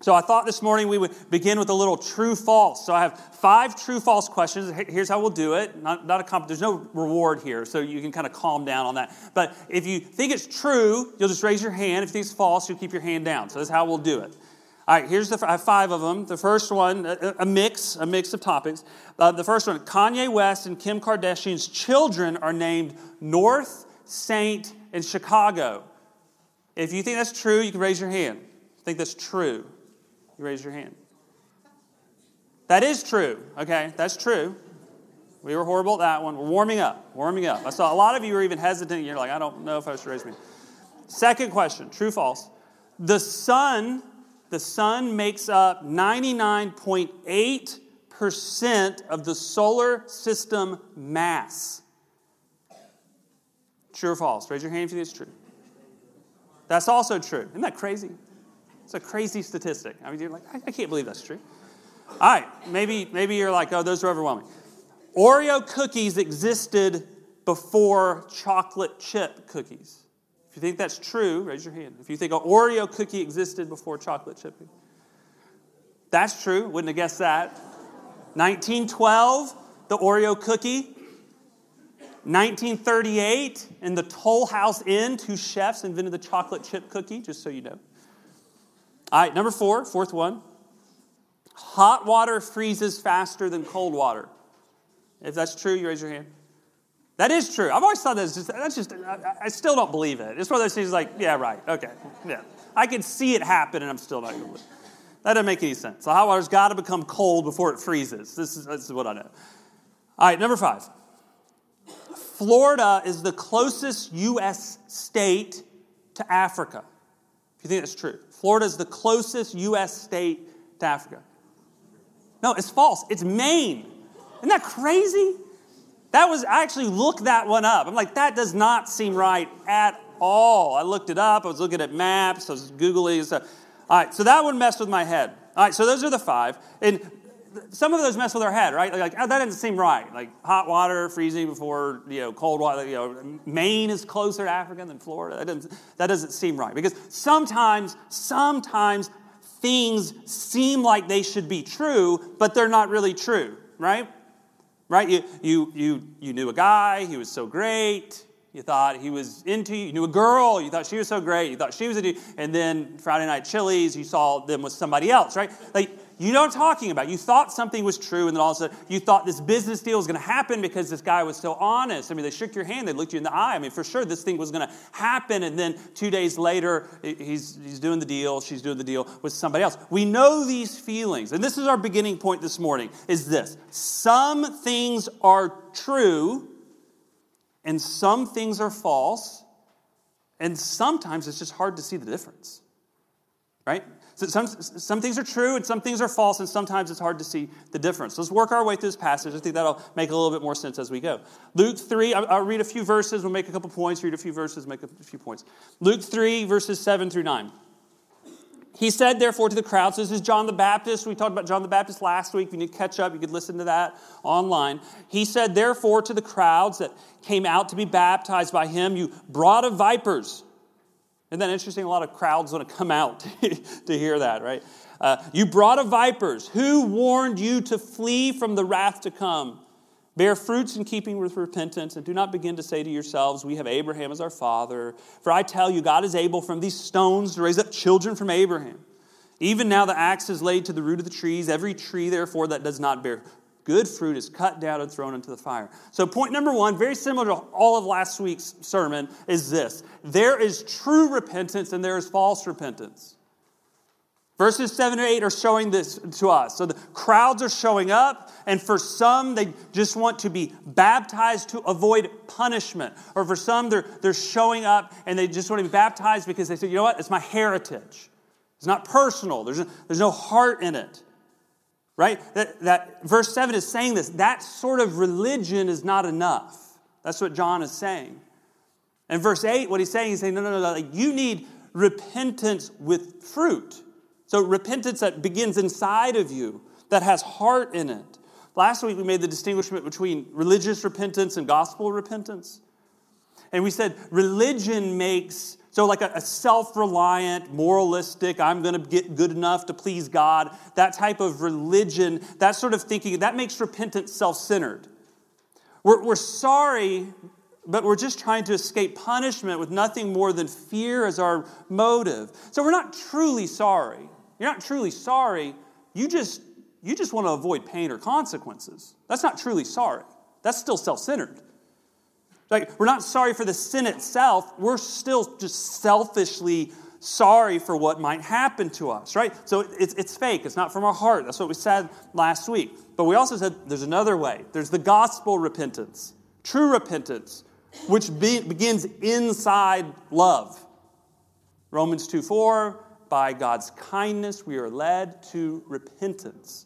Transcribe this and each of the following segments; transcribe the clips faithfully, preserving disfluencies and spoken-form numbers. So I thought this morning we would begin with a little true-false. So I have five true-false questions. Here's how we'll do it. Not, not a comp- There's no reward here, so you can kind of calm down on that. But if you think it's true, you'll just raise your hand. If you think it's false, you'll keep your hand down. So that's how we'll do it. All right, here's the I have five of them. The first one, a, a mix, a mix of topics. Uh, the first one, Kanye West and Kim Kardashian's children are named North, Saint, and Chicago. If you think that's true, you can raise your hand. Think that's true. You raise your hand. That is true. Okay, that's true. We were horrible at that one. We're warming up, warming up. I saw a lot of you were even hesitant. You're like, I don't know if I should raise me. Second question, true, false. The sun, the sun makes up ninety-nine point eight percent of the solar system mass. True or false? Raise your hand if you think it's true. That's also true. Isn't that crazy? It's a crazy statistic. I mean, you're like, I, I can't believe that's true. All right, maybe maybe you're like, oh, those are overwhelming. Oreo cookies existed before chocolate chip cookies. If you think that's true, raise your hand. If you think an Oreo cookie existed before chocolate chip cookies. That's true. Wouldn't have guessed that. nineteen twelve, the Oreo cookie. nineteen thirty-eight, in the Toll House Inn, two chefs invented the chocolate chip cookie, just so you know. All right, number four, fourth one. Hot water freezes faster than cold water. If that's true, you raise your hand. That is true. I've always thought that's just, that's just I, I still don't believe it. It's one of those things like, yeah, right, okay. Yeah. I can see it happen and I'm still not going to believe it. That doesn't make any sense. So hot water's got to become cold before it freezes. This is, this is what I know. All right, number five. Florida is the closest U S state to Africa. If you think that's true. Florida is the closest U S state to Africa. No, it's false. It's Maine. Isn't that crazy? That was, I actually looked that one up. I'm like, that does not seem right at all. I looked it up. I was looking at maps. I was Googling stuff. All right, so that one messed with my head. All right, so those are the five. And some of those mess with our head, right? Like, oh, that doesn't seem right. Like hot water, freezing before, you know, cold water. You know, Maine is closer to Africa than Florida. That doesn't, that doesn't seem right. Because sometimes, sometimes things seem like they should be true, but they're not really true, right? Right? You, you, you, you knew a guy. He was so great. You thought he was into you. You knew a girl. You thought she was so great. You thought she was into you. And then Friday night Chili's, you saw them with somebody else, right? Like, you know what I'm talking about. You thought something was true, and then all of a sudden you thought this business deal was going to happen because this guy was so honest. I mean, they shook your hand. They looked you in the eye. I mean, for sure this thing was going to happen, and then two days later he's he's doing the deal, she's doing the deal with somebody else. We know these feelings, and this is our beginning point this morning, is this. Some things are true, and some things are false, and sometimes it's just hard to see the difference, right? So some, some things are true and some things are false, and sometimes it's hard to see the difference. So let's work our way through this passage. I think that'll make a little bit more sense as we go. Luke three, I'll read a few verses, we'll make a couple points, read a few verses, make a few points. Luke three, verses seven through nine. He said, therefore, to the crowds, this is John the Baptist. We talked about John the Baptist last week. If you need to catch up, you could listen to that online. He said, therefore, to the crowds that came out to be baptized by him, you brood of vipers. Isn't that interesting? A lot of crowds want to come out to hear that, right? Uh, you brood of vipers, who warned you to flee from the wrath to come? Bear fruits in keeping with repentance, and do not begin to say to yourselves, we have Abraham as our father. For I tell you, God is able from these stones to raise up children from Abraham. Even now the axe is laid to the root of the trees. Every tree, therefore, that does not bear good fruit is cut down and thrown into the fire. So point number one, very similar to all of last week's sermon, is this. There is true repentance and there is false repentance. Verses seven or eight are showing this to us. So the crowds are showing up, and for some, they just want to be baptized to avoid punishment. Or for some, they're, they're showing up and they just want to be baptized because they say, you know what, it's my heritage. It's not personal. There's no, there's no heart in it. Right? That, that verse seven is saying this. That sort of religion is not enough. That's what John is saying. And verse eight, what he's saying, he's saying, no, no, no, no. Like, you need repentance with fruit. So repentance that begins inside of you, that has heart in it. Last week we made the distinguishment between religious repentance and gospel repentance. And we said religion makes So like a, a self-reliant, moralistic, I'm going to get good enough to please God, that type of religion, that sort of thinking, that makes repentance self-centered. We're, we're sorry, but we're just trying to escape punishment with nothing more than fear as our motive. So we're not truly sorry. You're not truly sorry. You just, you just want to avoid pain or consequences. That's not truly sorry. That's still self-centered. Like, we're not sorry for the sin itself. We're still just selfishly sorry for what might happen to us, right? So it's, it's fake. It's not from our heart. That's what we said last week. But we also said there's another way. There's the gospel repentance, true repentance, which be, begins inside love. Romans two four, by God's kindness we are led to repentance.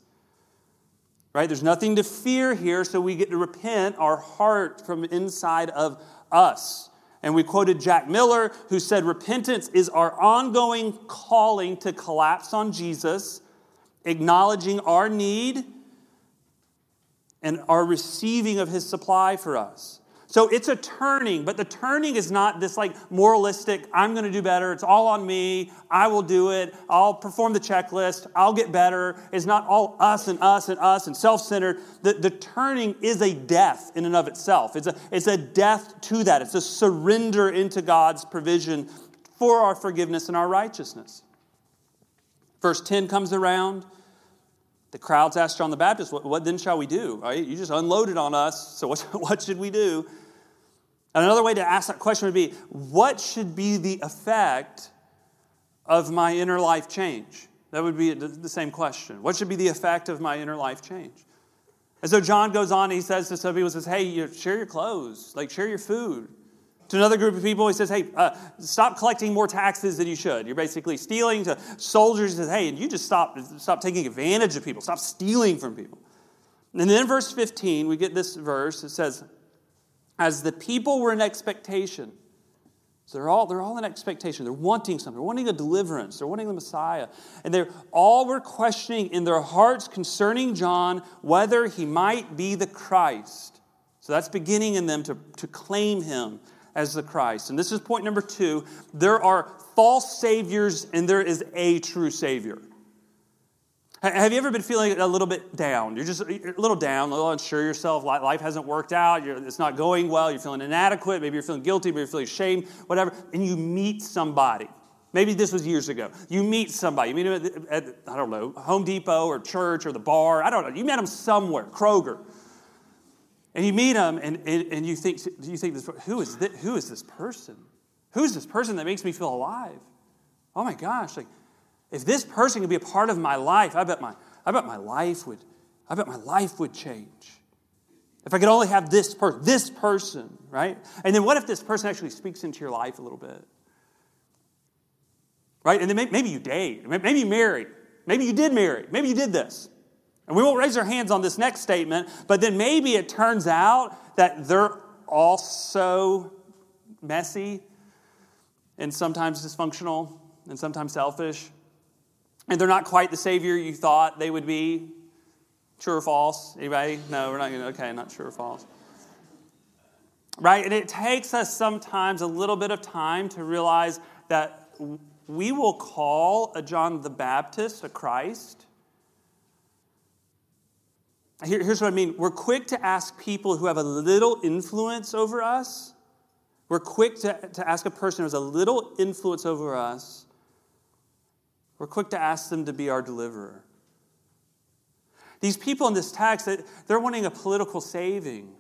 Right? There's nothing to fear here, so we get to repent our heart from inside of us. And we quoted Jack Miller, who said, repentance is our ongoing calling to collapse on Jesus, acknowledging our need and our receiving of his supply for us. So it's a turning, but the turning is not this like moralistic, I'm going to do better, it's all on me, I will do it, I'll perform the checklist, I'll get better. It's not all us and us and us and self-centered. The, the turning is a death in and of itself. It's a, it's a death to that. It's a surrender into God's provision for our forgiveness and our righteousness. Verse ten comes around. The crowds asked John the Baptist, what, what then shall we do? Right? You just unloaded on us, so what, what should we do? And another way to ask that question would be, what should be the effect of my inner life change? That would be the same question. What should be the effect of my inner life change? And so John goes on, he says to some people, he says, hey, you know, share your clothes, like share your food. To another group of people, he says, hey, uh, stop collecting more taxes than you should. You're basically stealing. To soldiers, he says, hey, and you just stop, stop taking advantage of people. Stop stealing from people. And then in verse fifteen, we get this verse. It says, as the people were in expectation. So they're all, they're all in expectation. They're wanting something. They're wanting a deliverance. They're wanting the Messiah. And they all were questioning in their hearts concerning John whether he might be the Christ. So that's beginning in them to, to claim him as the Christ. And this is point number two. There are false saviors and there is a true savior. Have you ever been feeling a little bit down? You're just you're a little down, a little unsure of yourself. Life hasn't worked out. You're, it's not going well. You're feeling inadequate. Maybe you're feeling guilty. Maybe you're feeling ashamed, whatever. And you meet somebody. Maybe this was years ago. You meet somebody. You meet them at, at I don't know, Home Depot or church or the bar. I don't know. You met them somewhere, Kroger. And you meet them, and, and, and you think, you think this, who is this, who is this person? Who is this person that makes me feel alive? Oh my gosh! Like, if this person could be a part of my life, I bet my, I bet my life would, I bet my life would change. If I could only have this person, this person, right? And then what if this person actually speaks into your life a little bit, right? And then maybe, maybe you date, maybe you marry, maybe you did marry, maybe you did this. And we won't raise our hands on this next statement, but then maybe it turns out that they're also messy and sometimes dysfunctional and sometimes selfish. And they're not quite the savior you thought they would be. True or false? Anybody? No, we're not going to. Okay, not true or false. Right? And it takes us sometimes a little bit of time to realize that we will call a John the Baptist a Christ. Here's what I mean. We're quick to ask people who have a little influence over us. We're quick to, to ask a person who has a little influence over us. We're quick to ask them to be our deliverer. These people in this text, they're wanting a political saving.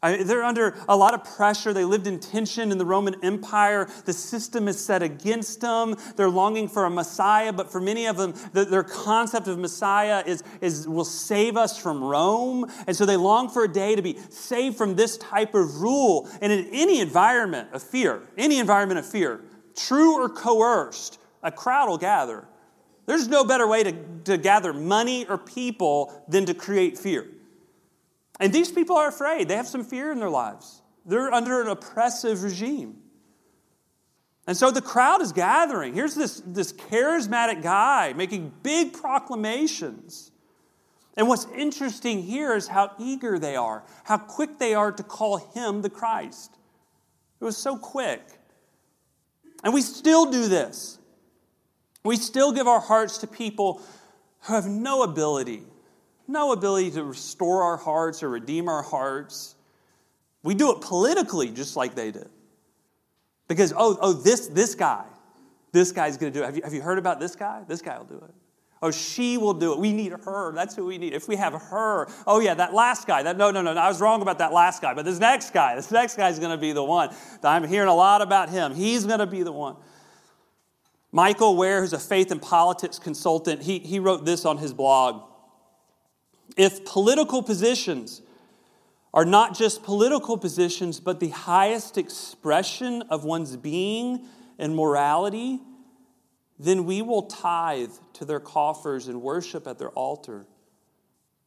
I mean, they're under a lot of pressure. They lived in tension in the Roman Empire. The system is set against them. They're longing for a Messiah, but for many of them, the, their concept of Messiah is, is will save us from Rome. And so they long for a day to be saved from this type of rule. And in any environment of fear, any environment of fear, true or coerced, a crowd will gather. There's no better way to, to gather money or people than to create fear. And these people are afraid. They have some fear in their lives. They're under an oppressive regime. And so the crowd is gathering. Here's this, this charismatic guy making big proclamations. And what's interesting here is how eager they are, how quick they are to call him the Christ. It was so quick. And we still do this. We still give our hearts to people who have no ability, no ability to restore our hearts or redeem our hearts. We do it politically just like they did. Because, oh, oh, this this guy, this guy's going to do it. Have you, have you heard about this guy? This guy will do it. Oh, she will do it. We need her. That's who we need. If we have her, oh yeah, that last guy. That no, no, no, no. I was wrong about that last guy. But this next guy, this next guy is going to be the one. I'm hearing a lot about him. He's going to be the one. Michael Ware, who's a faith and politics consultant, he, he wrote this on his blog. If political positions are not just political positions, but the highest expression of one's being and morality, then we will tithe to their coffers and worship at their altar.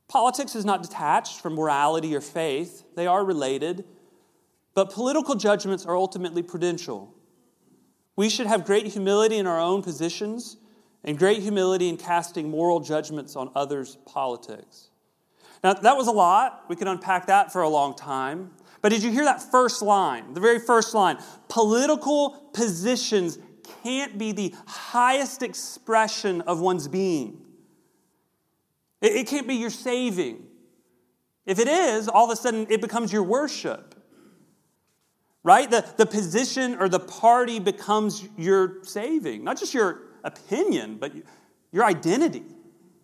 Politics is not detached from morality or faith. They are related. But political judgments are ultimately prudential. We should have great humility in our own positions and great humility in casting moral judgments on others' politics. Now, that was a lot. We could unpack that for a long time. But did you hear that first line? The very first line. Political positions can't be the highest expression of one's being. It, it can't be your saving. If it is, all of a sudden it becomes your worship. Right? The, the position or the party becomes your saving. Not just your opinion, but your identity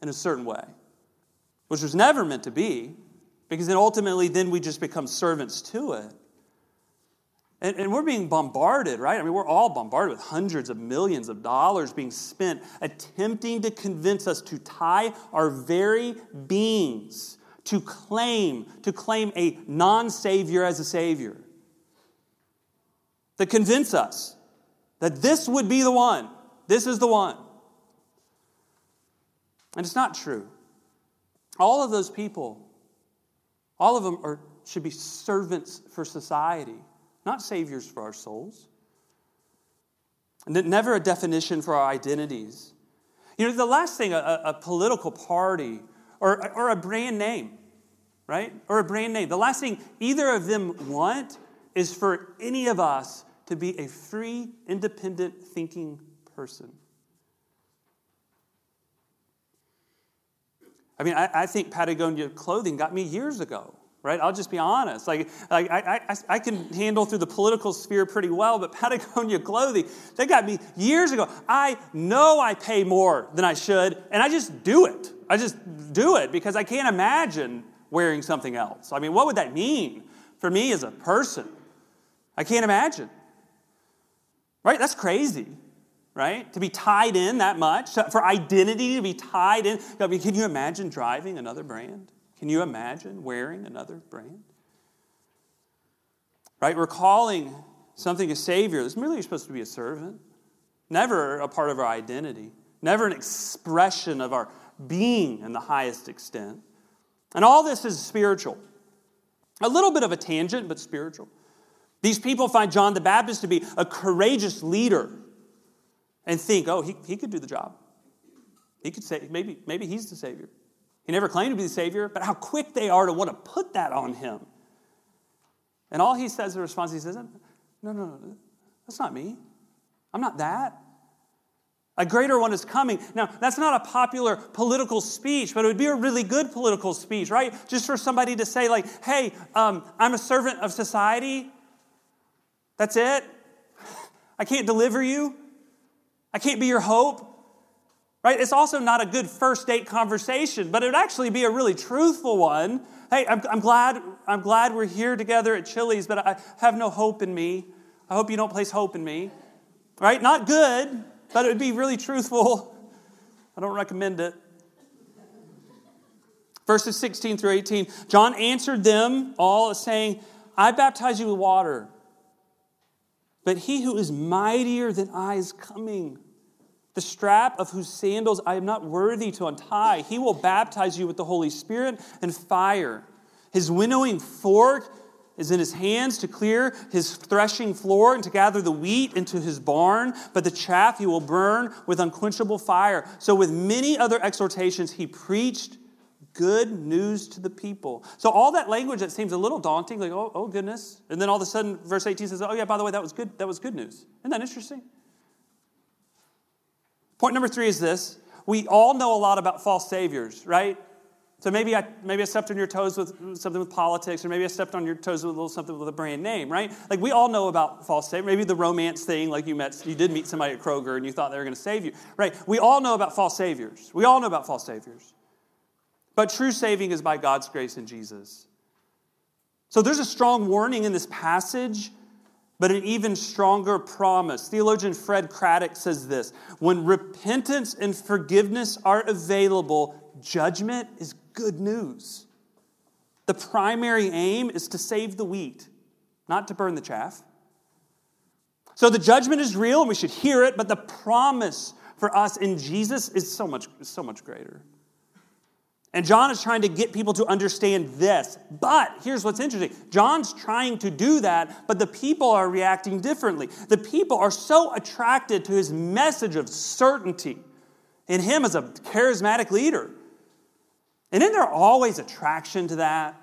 in a certain way. Which was never meant to be. Because then ultimately then we just become servants to it. And, and we're being bombarded, right? I mean, we're all bombarded with hundreds of millions of dollars being spent attempting to convince us to tie our very beings, to claim, to claim a non-savior as a savior. To convince us that this would be the one. This is the one. And it's not true. All of those people, all of them are, should be servants for society. Not saviors for our souls. And never a definition for our identities. You know, the last thing, a, a political party or, or a brand name, right? Or a brand name. The last thing either of them want is for any of us to be a free, independent thinking person. I mean, I, I think Patagonia clothing got me years ago. Right? I'll just be honest. Like, like I, I, I can handle through the political sphere pretty well, but Patagonia clothing, they got me years ago. I know I pay more than I should, and I just do it. I just do it because I can't imagine wearing something else. I mean, what would that mean for me as a person? I can't imagine. Right? That's crazy. Right? To be tied in that much, for identity to be tied in. I mean, can you imagine driving another brand? Can you imagine wearing another brand? Right? We're calling something a savior. It's merely supposed to be a servant. Never a part of our identity. Never an expression of our being in the highest extent. And all this is spiritual. A little bit of a tangent, but spiritual. These people find John the Baptist to be a courageous leader and think, oh, he, he could do the job. He could say, maybe, maybe he's the savior. He never claimed to be the Savior, but how quick they are to want to put that on him. And all he says in response, he says, no, no, no, that's not me. I'm not that. A greater one is coming. Now, that's not a popular political speech, but it would be a really good political speech, right? Just for somebody to say like, hey, um, I'm a servant of society. That's it. I can't deliver you. I can't be your hope. Right? It's also not a good first date conversation, but it would actually be a really truthful one. Hey, I'm, I'm glad I'm glad we're here together at Chili's, but I have no hope in me. I hope you don't place hope in me. Right? Not good, but it would be really truthful. I don't recommend it. Verses sixteen through eighteen. John answered them all saying, I baptize you with water, but he who is mightier than I is coming. The strap of whose sandals I am not worthy to untie. He will baptize you with the Holy Spirit and fire. His winnowing fork is in his hands to clear his threshing floor and to gather the wheat into his barn. But the chaff he will burn with unquenchable fire. So with many other exhortations, he preached good news to the people. So all that language that seems a little daunting, like, oh, oh goodness. And then all of a sudden, verse eighteen says, oh yeah, by the way, that was good. That was good news. Isn't that interesting? Point number three is this. We all know a lot about false saviors, right? So maybe I maybe I stepped on your toes with something with politics, or maybe I stepped on your toes with a little something with a brand name, right? Like we all know about false saviors. Maybe the romance thing, like you met, you did meet somebody at Kroger and you thought they were going to save you, right? We all know about false saviors. We all know about false saviors. But true saving is by God's grace in Jesus. So there's a strong warning in this passage, but an even stronger promise. Theologian Fred Craddock says this: when repentance and forgiveness are available, judgment is good news. The primary aim is to save the wheat, not to burn the chaff. So the judgment is real and we should hear it, but the promise for us in Jesus is so much, is so much greater. And John is trying to get people to understand this. But here's what's interesting. John's trying to do that, but the people are reacting differently. The people are so attracted to his message of certainty in him as a charismatic leader. And isn't there always attraction to that?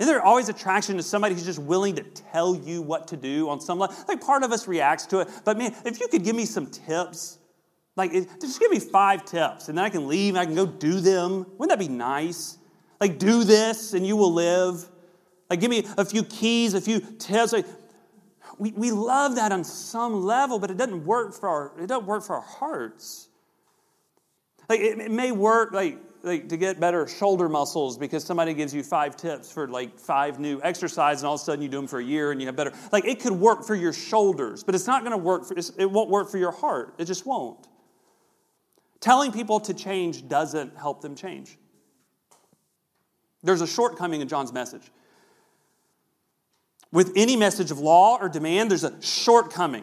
Isn't there always attraction to somebody who's just willing to tell you what to do on some level? Like part of us reacts to it, but man, if you could give me some tips, like just give me five tips and then I can leave and I can go do them. Wouldn't that be nice? Like do this and you will live. Like give me a few keys, a few tips. Like, we, we love that on some level, but it doesn't work for our, it doesn't work for our hearts. Like it, it may work like, like to get better shoulder muscles because somebody gives you five tips for like five new exercises and all of a sudden you do them for a year and you have better, like it could work for your shoulders, but it's not going to work for, it won't work for your heart. It just won't. Telling people to change doesn't help them change. There's a shortcoming in John's message. With any message of law or demand, there's a shortcoming.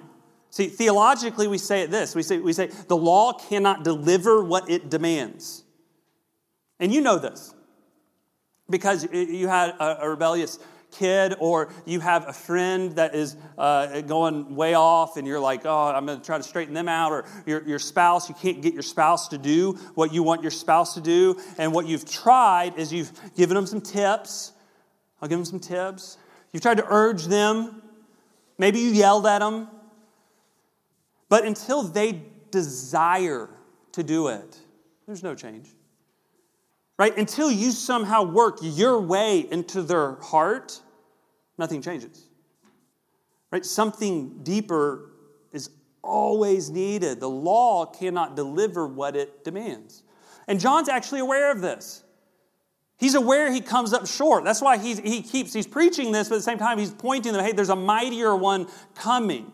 See, theologically, we say it this. We say, we say the law cannot deliver what it demands. And you know this because you had a, a rebellious kid, or you have a friend that is uh, going way off and you're like, oh, I'm going to try to straighten them out. Or your, your spouse, you can't get your spouse to do what you want your spouse to do. And what you've tried is you've given them some tips. I'll give them some tips. You've tried to urge them. Maybe you yelled at them. But until they desire to do it, there's no change. Right? Until you somehow work your way into their heart, nothing changes. Right? Something deeper is always needed. The law cannot deliver what it demands. And John's actually aware of this. He's aware he comes up short. That's why he's, he keeps, he's preaching this, but at the same time he's pointing them, hey, there's a mightier one coming.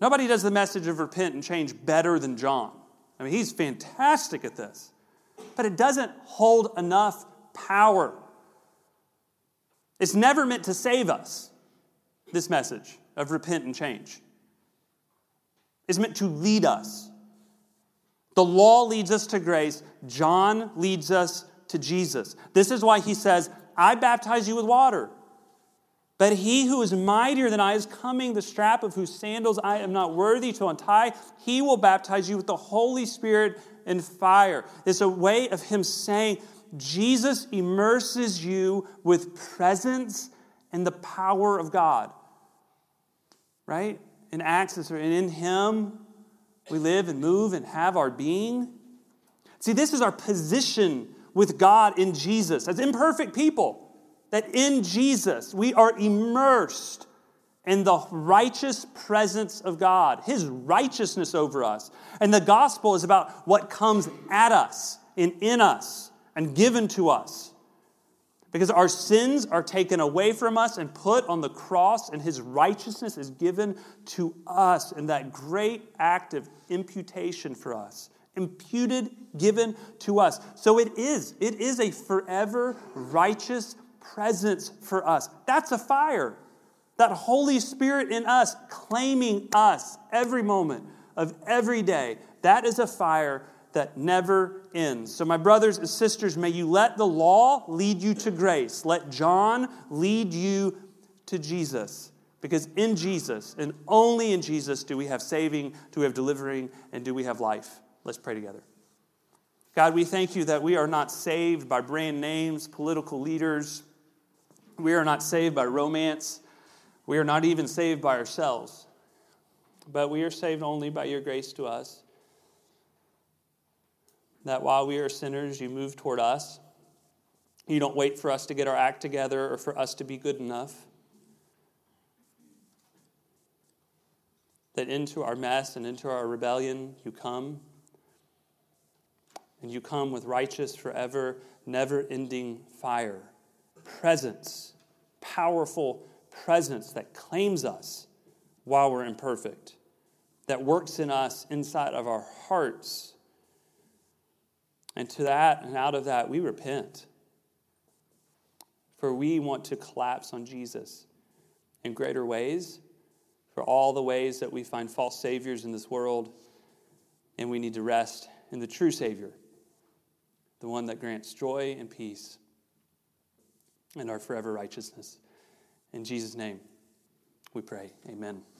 Nobody does the message of repent and change better than John. I mean, he's fantastic at this. But it doesn't hold enough power. It's never meant to save us, this message of repent and change. It's meant to lead us. The law leads us to grace. John leads us to Jesus. This is why he says, I baptize you with water. But he who is mightier than I is coming, the strap of whose sandals I am not worthy to untie. He will baptize you with the Holy Spirit and fire. It's a way of him saying, Jesus immerses you with presence and the power of God. Right? In Acts, and in him we live and move and have our being. See, this is our position with God in Jesus as imperfect people. That in Jesus, we are immersed in the righteous presence of God, his righteousness over us. And the gospel is about what comes at us and in us and given to us. Because our sins are taken away from us and put on the cross, and his righteousness is given to us in that great act of imputation for us. Imputed, given to us. So it is. It is a forever righteous presence for us. That's a fire. That Holy Spirit in us, claiming us every moment of every day. That is a fire that never ends. So my brothers and sisters, may you let the law lead you to grace. Let John lead you to Jesus. Because in Jesus, and only in Jesus, do we have saving, do we have delivering, and do we have life. Let's pray together. God, we thank you that we are not saved by brand names, political leaders. We are not saved by romance. We are not even saved by ourselves. But we are saved only by your grace to us, that while we are sinners, you move toward us. You don't wait for us to get our act together or for us to be good enough. That into our mess and into our rebellion, you come. And you come with righteous, forever, never-ending fire. Presence. Powerful presence that claims us while we're imperfect. That works in us inside of our hearts. And to that and out of that, we repent. For we want to collapse on Jesus in greater ways, for all the ways that we find false saviors in this world, and we need to rest in the true Savior, the one that grants joy and peace and our forever righteousness. In Jesus' name we pray, amen.